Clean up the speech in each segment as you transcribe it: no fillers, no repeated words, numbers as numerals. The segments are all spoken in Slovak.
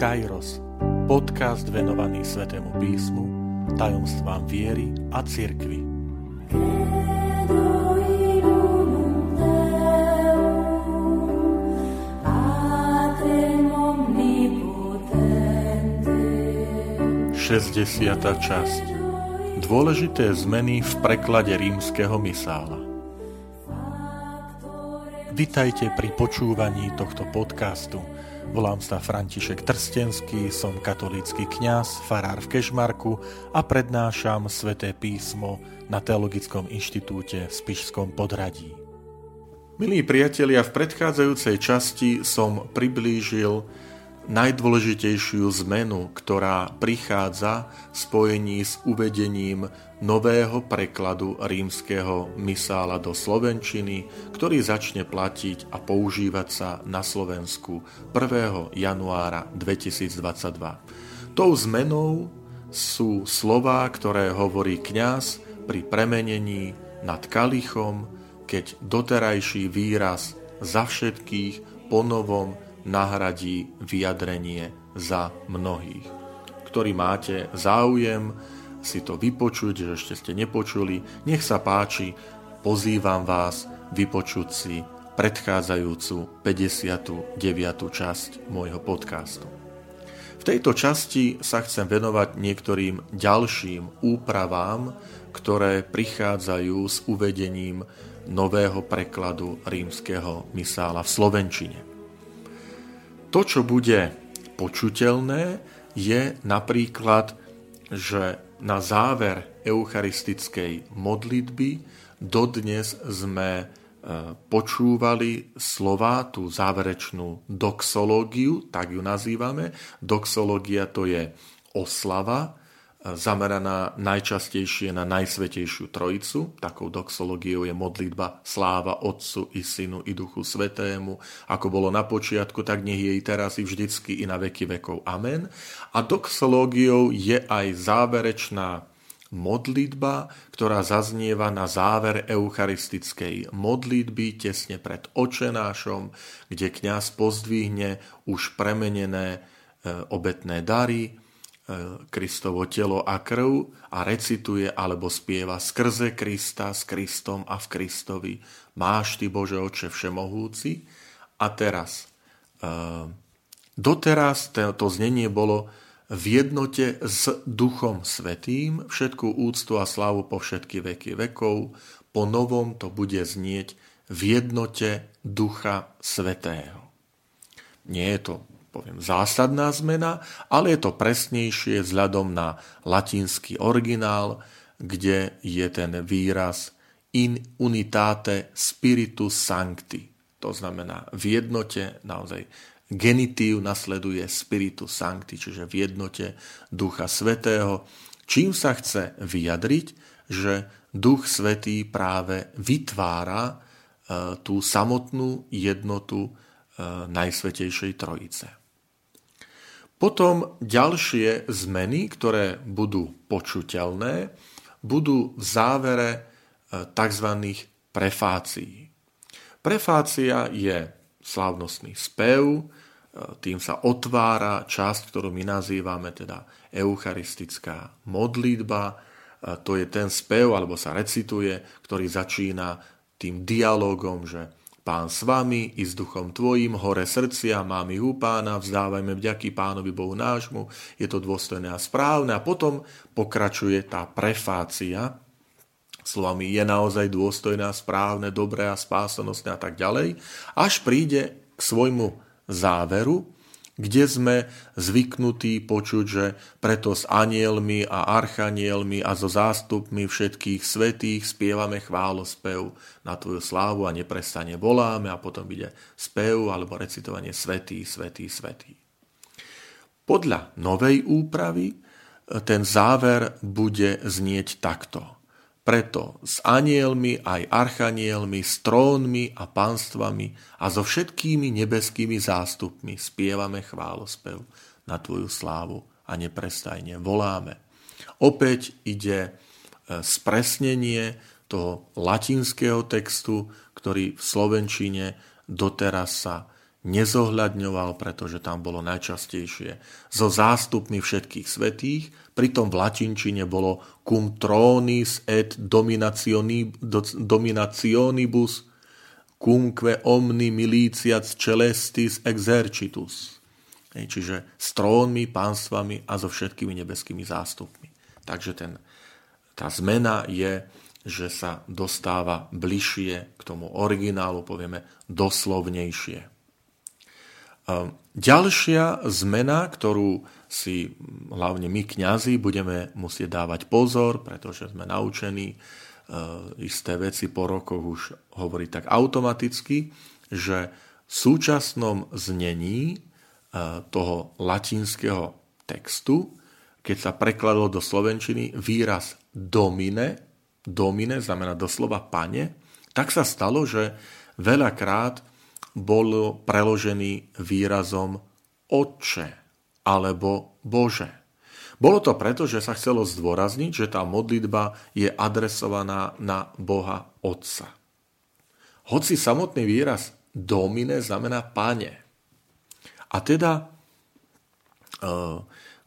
Kairos, podcast venovaný Svätému písmu, tajomstvám viery a cirkvi. Šesťdesiata časť. Dôležité zmeny v preklade rímskeho misála. Vitajte pri počúvaní tohto podcastu. Volám sa František Trstenský, som katolícky kňaz, farár v Kežmarku a prednášam Sväté písmo na Teologickom inštitúte v Spišskom podradí. Milí priatelia, v predchádzajúcej časti som priblížil najdôležitejšiu zmenu, ktorá prichádza v spojení s uvedením nového prekladu rímskeho misála do slovenčiny, ktorý začne platiť a používať sa na Slovensku 1. januára 2022. Tou zmenou sú slová, ktoré hovorí kňaz pri premenení nad kalichom, keď doterajší výraz za všetkých ponovom nahradí vyjadrenie za mnohých. Ktorý máte záujem si to vypočuť, že ešte ste nepočuli, nech sa páči, pozývam vás vypočuť si predchádzajúcu 59. časť môjho podcastu. V tejto časti sa chcem venovať niektorým ďalším úpravám, ktoré prichádzajú s uvedením nového prekladu rímskeho misála v slovenčine. To, čo bude počuteľné, je napríklad, že na záver eucharistickej modlitby dodnes sme počúvali slová, tú záverečnú doxológiu, tak ju nazývame. Doxológia to je oslava, zameraná najčastejšie na Najsvätejšiu Trojicu. Takou doxológiou je modlitba sláva Otcu i Synu i Duchu Svätému, ako bolo na počiatku, tak nech je i teraz i vždycky i na veky vekov. Amen. A doxológiou je aj záverečná modlitba, ktorá zaznieva na záver eucharistickej modlitby tesne pred očenášom, kde kňaz pozdvihne už premenené obetné dary, Kristovo telo a krv a recituje alebo spieva skrze Krista, s Kristom a v Kristovi. Máš ty, Bože Otče Všemohúci. A teraz, doteraz to znenie bolo v jednote s Duchom Svätým, všetku úctu a slávu po všetky veky vekov. Po novom to bude znieť v jednote Ducha Svätého. Nie je to zásadná zmena, ale je to presnejšie vzhľadom na latinský originál, kde je ten výraz in unitate spiritus sancti. To znamená v jednote, naozaj genitív nasleduje spiritus sancti, čiže v jednote Ducha Svätého, čím sa chce vyjadriť, že Duch Svätý práve vytvára tú samotnú jednotu Najsvätejšej Trojice. Potom ďalšie zmeny, ktoré budú počuteľné, budú v závere tzv. Prefácií. Prefácia je slávnostný spev, tým sa otvára časť, ktorú my nazývame teda eucharistická modlitba. To je ten spev, alebo sa recituje, ktorý začína tým dialogom, že Pán s vami i s duchom tvojím, hore srdcia, mám ich u Pána, vzdávajme vďaky Pánovi Bohu nášmu, je to dôstojné a správne. A potom pokračuje tá prefácia slovami je naozaj dôstojné a správne, dobré a spásonosné a tak ďalej, až príde k svojmu záveru, kde sme zvyknutí počuť, že preto s anielmi a archanielmi a so zástupmi všetkých svätých spievame chválospev na tvoju slávu a neprestane voláme, a potom ide spev alebo recitovanie svätý, svätý, svätý. Podľa novej úpravy ten záver bude znieť takto. Preto s anielmi aj archanielmi, s trónmi a panstvami a so všetkými nebeskými zástupmi spievame chválospev na tvoju slávu a neprestajne voláme. Opäť ide spresnenie toho latinského textu, ktorý v slovenčine doteraz sa nezohľadňoval, pretože tam bolo najčastejšie so zástupmi všetkých svätých, pritom v latinčine bolo cum tronis et dominationibus cumque omni militiac celestis exercitus. Čiže s trónmi, pánstvami a so všetkými nebeskými zástupmi. Takže tá zmena je, že sa dostáva bližšie k tomu originálu, povieme doslovnejšie. Ďalšia zmena, ktorú si hlavne my kňazi budeme musieť dávať pozor, pretože sme naučení isté veci po rokoch už hovoriť tak automaticky, že v súčasnom znení toho latinského textu, keď sa prekladalo do slovenčiny výraz domine, znamená doslova pane, tak sa stalo, že veľakrát bol preložený výrazom otče alebo bože. Bolo to preto, že sa chcelo zdôrazniť, že tá modlitba je adresovaná na Boha Otca. Hoci samotný výraz domine znamená pane. A teda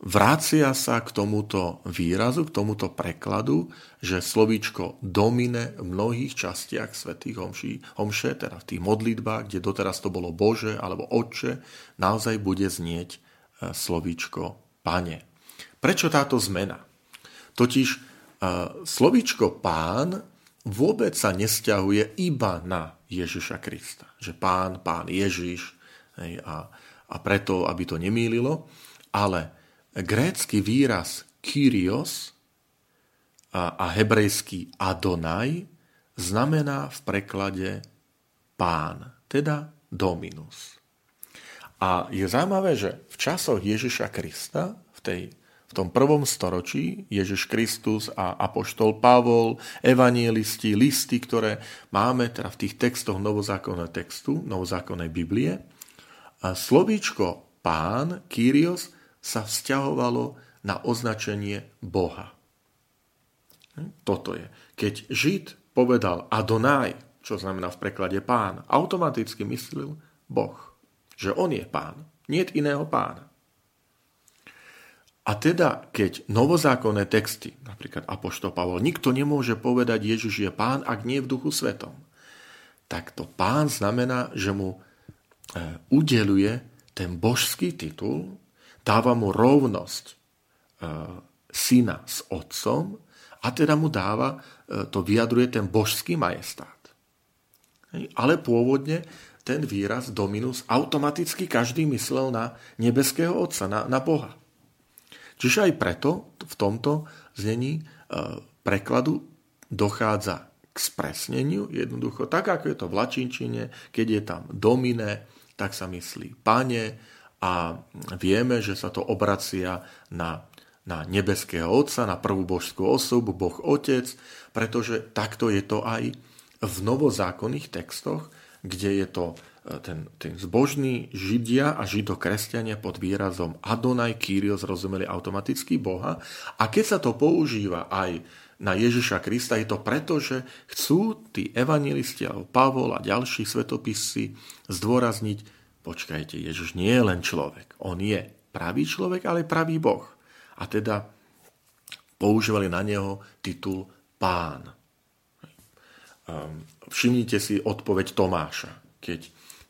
vracia sa k tomuto výrazu, k tomuto prekladu, že slovíčko domine v mnohých častiach svätých omše, teda v tých modlitbách, kde doteraz to bolo Bože alebo Otče, naozaj bude znieť slovíčko Pane. Prečo táto zmena? Totiž slovíčko Pán vôbec sa nesťahuje iba na Ježiša Krista. Že Pán Ježiš, a preto, aby to nemýlilo, ale grécky výraz Kyrios a hebrejský Adonaj znamená v preklade pán, teda dominus. A je zaujímavé, že v časoch Ježiša Krista, v tom prvom storočí, Ježiš Kristus a apoštol Pavol, evanielisti, listy, ktoré máme teda v tých textoch novozákonnej Biblie, a slovíčko pán, Kyrios, sa vzťahovalo na označenie Boha. Toto je. Keď Žid povedal Adonaj, čo znamená v preklade pán, automaticky myslel Boh, že on je pán, nie je iného pána. A teda, keď novozákonné texty, napríklad apoštol Pavol, nikto nemôže povedať Ježiš je pán, ak nie je v Duchu Svetom, tak to pán znamená, že mu udeľuje ten božský titul, dáva mu rovnosť syna s otcom a teda mu dáva, to vyjadruje ten božský majestát. Ale pôvodne ten výraz dominus automaticky každý myslel na nebeského otca, na Boha. Čiže aj preto v tomto znení prekladu dochádza k spresneniu, jednoducho tak, ako je to v latinčine, keď je tam domine, tak sa myslí pane a vieme, že sa to obracia na nebeského Otca, na prvú božskú osobu, Boh Otec, pretože takto je to aj v novozákonných textoch, kde je to ten zbožný Židia a židokresťania pod výrazom Adonaj, Kyrios rozumeli automaticky Boha a keď sa to používa aj na Ježiša Krista, je to preto, že chcú tí evanjelisti, alebo Pavol a ďalší svetopisci zdôrazniť, počkajte, Ježiš nie je len človek, on je pravý človek, ale pravý Boh. A teda používali na neho titul Pán. Všimnite si odpoveď Tomáša,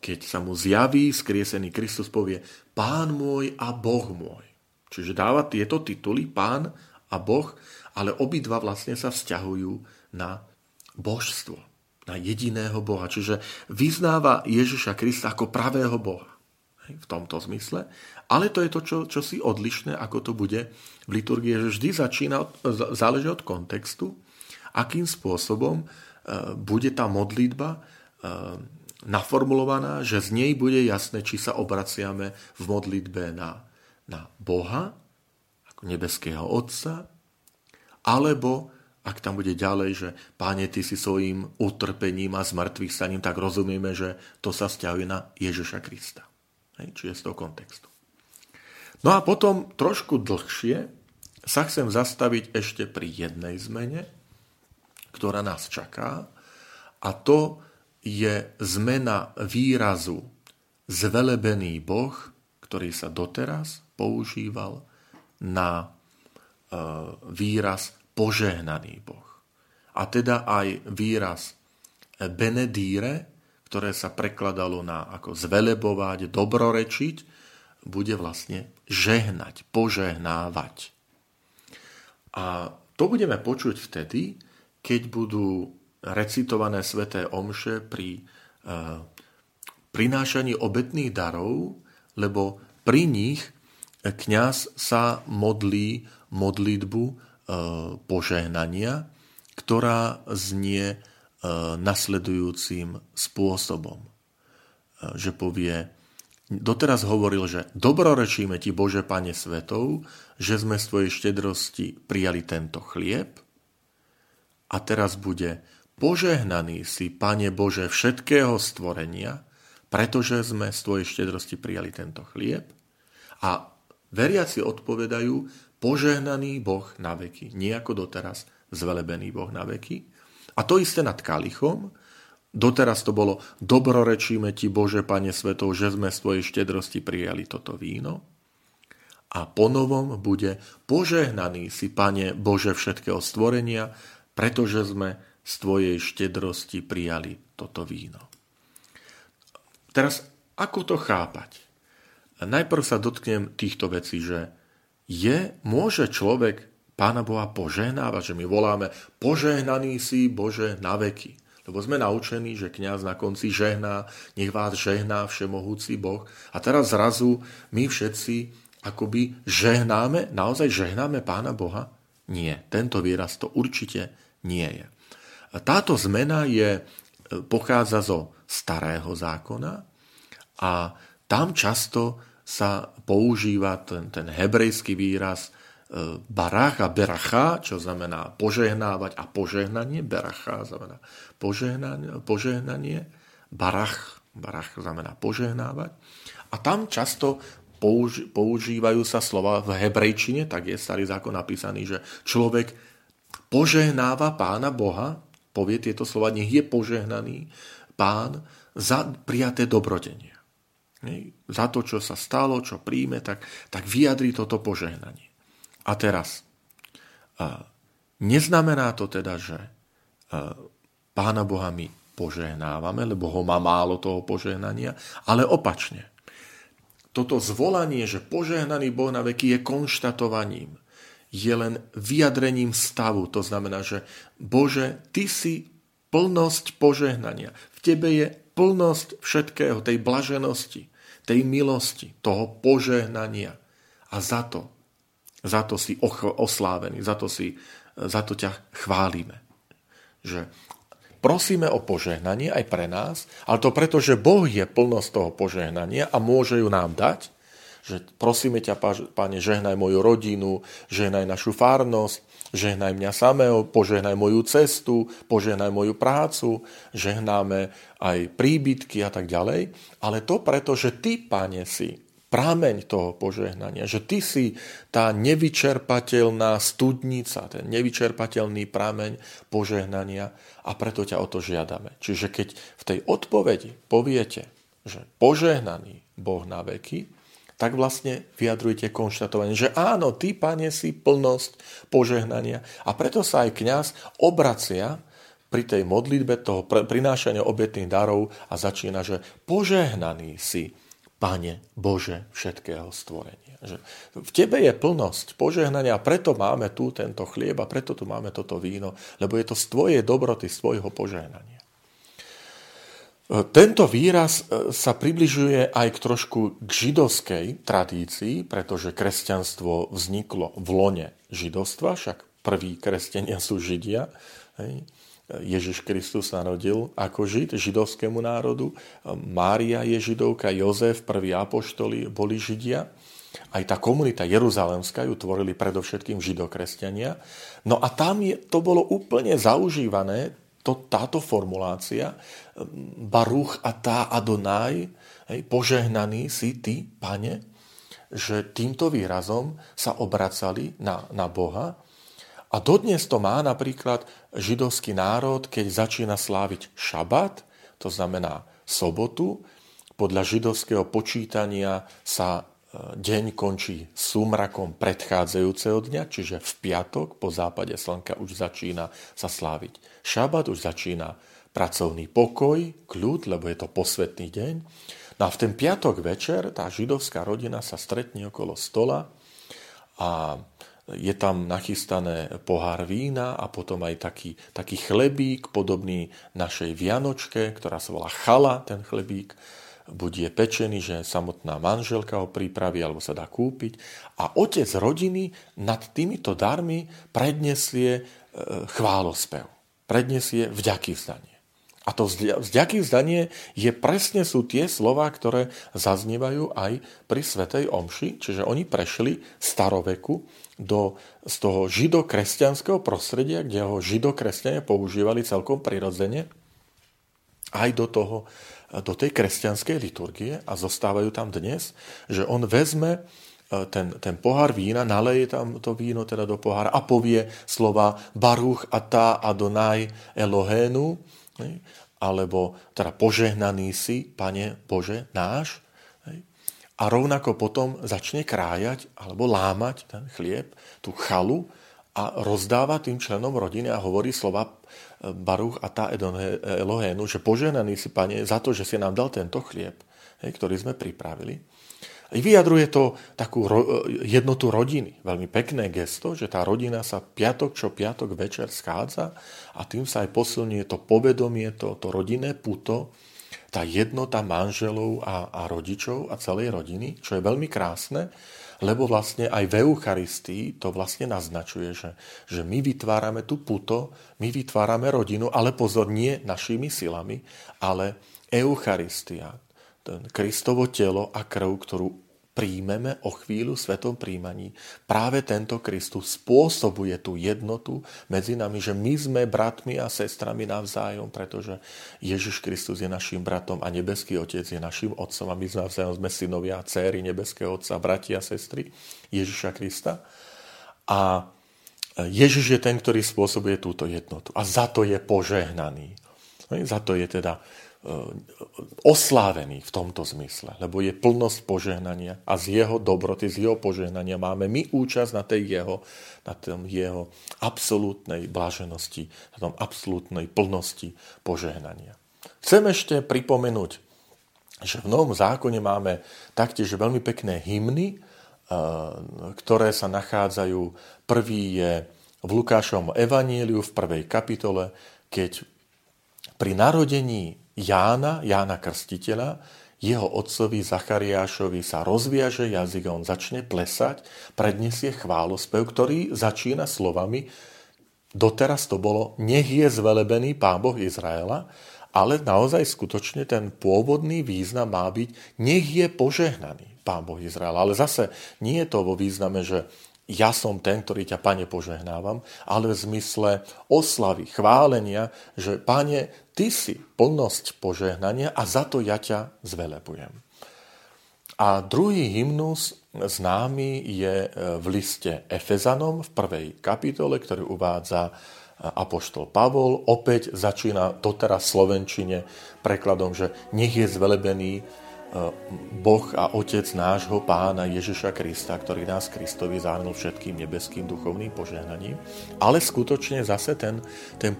keď sa mu zjaví skriesený Kristus, povie Pán môj a Boh môj. Čiže dáva tieto tituly Pán a Boh, ale obidva vlastne sa vzťahujú na božstvo, na jediného Boha. Čiže vyznáva Ježiša Krista ako pravého Boha v tomto zmysle, ale to je to, čo si odlišné, ako to bude v liturgii, že vždy záleží od kontextu, akým spôsobom bude tá modlitba naformulovaná, že z nej bude jasné, či sa obraciame v modlitbe na Boha, ako nebeského Otca, alebo, ak tam bude ďalej, že Páne, Ty si svojím utrpením a zmrtvých staním, tak rozumieme, že to sa vzťahuje na Ježiša Krista. Čiže z toho kontextu. No a potom trošku dlhšie sa chcem zastaviť ešte pri jednej zmene, ktorá nás čaká, a to je zmena výrazu zvelebený Boh, ktorý sa doteraz používal na výraz požehnaný Boh. A teda aj výraz benedíre, ktoré sa prekladalo na ako zvelebovať, dobrorečiť, bude vlastne žehnať, požehnávať. A to budeme počuť vtedy, keď budú recitované sväté omše pri prinášaní obetných darov, lebo pri nich kňaz sa modlí modlitbu požehnania, ktorá znie nasledujúcim spôsobom. Že povie, doteraz hovoril, že dobrorečíme ti, Bože, Pane svetov, že sme z tvojej štedrosti prijali tento chlieb, a teraz bude požehnaný si, Pane Bože, všetkého stvorenia, pretože sme z tvojej štedrosti prijali tento chlieb, a veriaci odpovedajú požehnaný Boh na veky, nie ako doteraz zvelebený Boh na veky. A to isté nad kalichom. Doteraz to bolo dobrorečíme ti, Bože, Pane svetov, že sme z tvojej štedrosti prijali toto víno. A ponovom bude požehnaný si, Pane Bože, všetkého stvorenia, pretože sme z tvojej štedrosti prijali toto víno. Teraz, ako to chápať? Najprv sa dotknem týchto vecí, že môže človek Pána Boha požehnávať, že my voláme požehnaný si, Bože, na veky. Lebo sme naučení, že kňaz na konci žehná, nech vás žehná všemohúci Boh. A teraz zrazu my všetci akoby žehnáme, naozaj žehnáme Pána Boha? Nie, tento výraz to určite nie je. Táto zmena pochádza zo Starého zákona a tam často sa používa ten hebrejský výraz barach a beracha, čo znamená požehnávať a požehnanie. Beracha znamená požehnanie, barach znamená požehnávať. A tam často používajú sa slova v hebrejčine, tak je Starý zákon napísaný, že človek požehnáva Pána Boha, povie tieto slova, nech je požehnaný Pán za prijaté dobrodenie. Za to, čo sa stalo, čo príjme, tak vyjadrí toto požehnanie. A teraz, neznamená to teda, že Pána Boha my požehnávame, lebo ho má málo toho požehnania, ale opačne. Toto zvolanie, že požehnaný Boh na veky, je konštatovaním, je len vyjadrením stavu. To znamená, že Bože, ty si plnosť požehnania. V tebe je plnosť všetkého, tej blaženosti, tej milosti, toho požehnania. A za to si oslávený, za to ťa chválime. Že prosíme o požehnanie aj pre nás, ale to preto, že Boh je plnosť toho požehnania a môže ju nám dať. Že prosíme ťa, Pane, žehnaj moju rodinu, žehnaj našu farnosť, žehnaj mňa samého, požehnaj moju cestu, požehnaj moju prácu, žehnáme aj príbytky a tak ďalej. Ale to preto, že ty, Pane, si prameň toho požehnania, že ty si tá nevyčerpateľná studnica, ten nevyčerpateľný prameň požehnania, a preto ťa o to žiadame. Čiže keď v tej odpovedi poviete, že požehnaný Boh na veky, tak vlastne vyjadrujete konštatovanie, že áno, ty, Pane, si plnosť požehnania, a preto sa aj kňaz obracia pri tej modlitbe toho prinášania obetných darov a začína, že požehnaný si, Pane Bože všetkého stvorenia. Že v tebe je plnosť požehnania, preto máme tu tento chlieb a preto tu máme toto víno, lebo je to z tvojej dobroty, z tvojho požehnania. Tento výraz sa približuje aj k trošku k židovskej tradícii, pretože kresťanstvo vzniklo v lone židovstva, však prví kresťania sú Židia. Ježiš Kristus narodil ako Žid židovskému národu. Mária je Židovka, Jozef, prví apoštoli boli Židia. Aj tá komunita jeruzalemská ju tvorili predovšetkým židokresťania. No a tam to bolo úplne zaužívané, táto formulácia, Baruch atá Adonai, požehnaný si ty, Pane, že týmto výrazom sa obracali na Boha. A dodnes to má napríklad židovský národ, keď začína sláviť šabat, to znamená sobotu, podľa židovského počítania sa deň končí súmrakom predchádzajúceho dňa, čiže v piatok po západe slnka už začína sa sláviť šabat, už začína pracovný pokoj, kľud, lebo je to posvätný deň. No a v ten piatok večer tá židovská rodina sa stretne okolo stola a je tam nachystané pohár vína a potom aj taký chlebík, podobný našej Vianočke, ktorá sa volá chala, ten chlebík. Buď je pečený, že samotná manželka ho pripraví, alebo sa dá kúpiť. A otec rodiny nad týmito darmi predniesie chválospev, predniesie vďakyvzdanie. A to vďakyvzdanie je presne sú tie slová, ktoré zaznievajú aj pri svätej omši, čiže oni prešli staroveku z toho židokresťanského prostredia, kde ho židokresťania používali celkom prirodzene, aj do tej kresťanskej liturgie a zostávajú tam dnes, že on vezme ten pohár vína, naleje tam to víno teda do pohára a povie slova Baruch atá Adonai Elohénu, alebo teda požehnaný si, Pane Bože náš, a rovnako potom začne krájať alebo lámať ten chlieb, tú chalu a rozdáva tým členom rodiny a hovorí slova Baruch a tá Elohénu, že požehnaný si, Pane, za to, že si nám dal tento chlieb, ktorý sme pripravili. I vyjadruje to takú jednotu rodiny. Veľmi pekné gesto, že tá rodina sa piatok čo piatok večer schádza a tým sa aj posilňuje to povedomie, to rodinné puto, tá jednota manželov a rodičov a celej rodiny, čo je veľmi krásne, lebo vlastne aj v Eucharistii to vlastne naznačuje, že my vytvárame tú puto, my vytvárame rodinu, ale pozor, nie našimi silami, ale Eucharistia, Kristovo telo a krv, ktorú príjmeme o chvíľu v svetom príjmaní. Práve tento Kristus spôsobuje tú jednotu medzi nami, že my sme bratmi a sestrami navzájom, pretože Ježiš Kristus je našim bratom a nebeský Otec je našim otcom a my navzájom sme synovia a dcéry nebeského Otca, bratia a sestry Ježiša Krista. A Ježiš je ten, ktorý spôsobuje túto jednotu a za to je požehnaný. Za to je teda oslávený v tomto zmysle, lebo je plnosť požehnania a z jeho dobroty, z jeho požehnania máme my účasť na tom jeho absolútnej blaženosti, na tom absolútnej plnosti požehnania. Chcem ešte pripomenúť, že v Novom zákone máme taktiež veľmi pekné hymny, ktoré sa nachádzajú. Prvý je v Lukášovom evaníliu v 1. kapitole, keď pri narodení Jána Krstiteľa, jeho otcovi Zachariášovi sa rozviaže jazyk a on začne plesať, predniesie chválospev, ktorý začína slovami, doteraz to bolo, nech je zvelebený Pán Boh Izraela, ale naozaj skutočne ten pôvodný význam má byť, nech je požehnaný Pán Boh Izraela. Ale zase nie je to vo význame, že ja som ten, ktorý ťa, Pane, požehnávam, ale v zmysle oslavy, chválenia, že Pane, Ty si plnosť požehnania a za to ja ťa zvelebujem. A druhý hymnus známy je v liste Efezanom v 1. kapitole, ktorý uvádza apoštol Pavol. Opäť začína doteraz v slovenčine prekladom, že nech je zvelebený Boh a Otec nášho Pána Ježiša Krista, ktorý nás Kristovi zahrnul všetkým nebeským duchovným požehnaním. Ale skutočne zase ten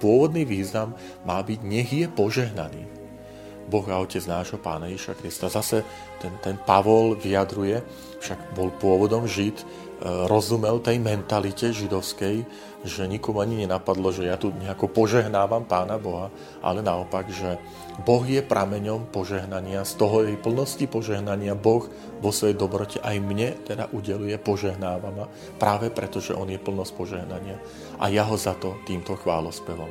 pôvodný význam má byť, nech je požehnaný Boh a Otec nášho Pána Ježiša Krista. Zase ten Pavol vyjadruje, však bol pôvodom Žid, rozumel tej mentalite židovskej, že nikomu ani nenapadlo, že ja tu nejako požehnávam Pána Boha, ale naopak, že Boh je prameňom požehnania, z toho jej plnosti požehnania Boh vo svojej dobrote aj mne teda udeluje, požehnáva ma, práve preto, že on je plnosť požehnania a ja ho za to týmto chválospevom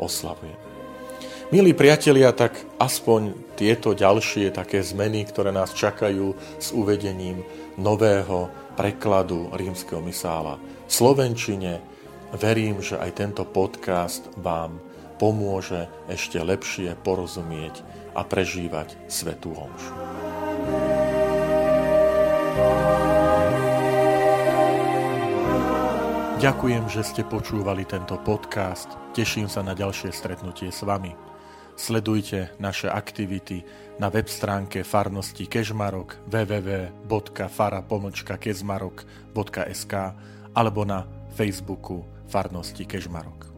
oslavujem. Milí priatelia, tak aspoň tieto ďalšie také zmeny, ktoré nás čakajú s uvedením nového prekladu rímskeho misála v slovenčine. Verím, že aj tento podcast vám pomôže ešte lepšie porozumieť a prežívať svätú omšu. Ďakujem, že ste počúvali tento podcast. Teším sa na ďalšie stretnutie s vami. Sledujte naše aktivity na web stránke Farnosti Kežmarok www.fara-kezmarok.sk alebo na Facebooku Farnosti Kežmarok.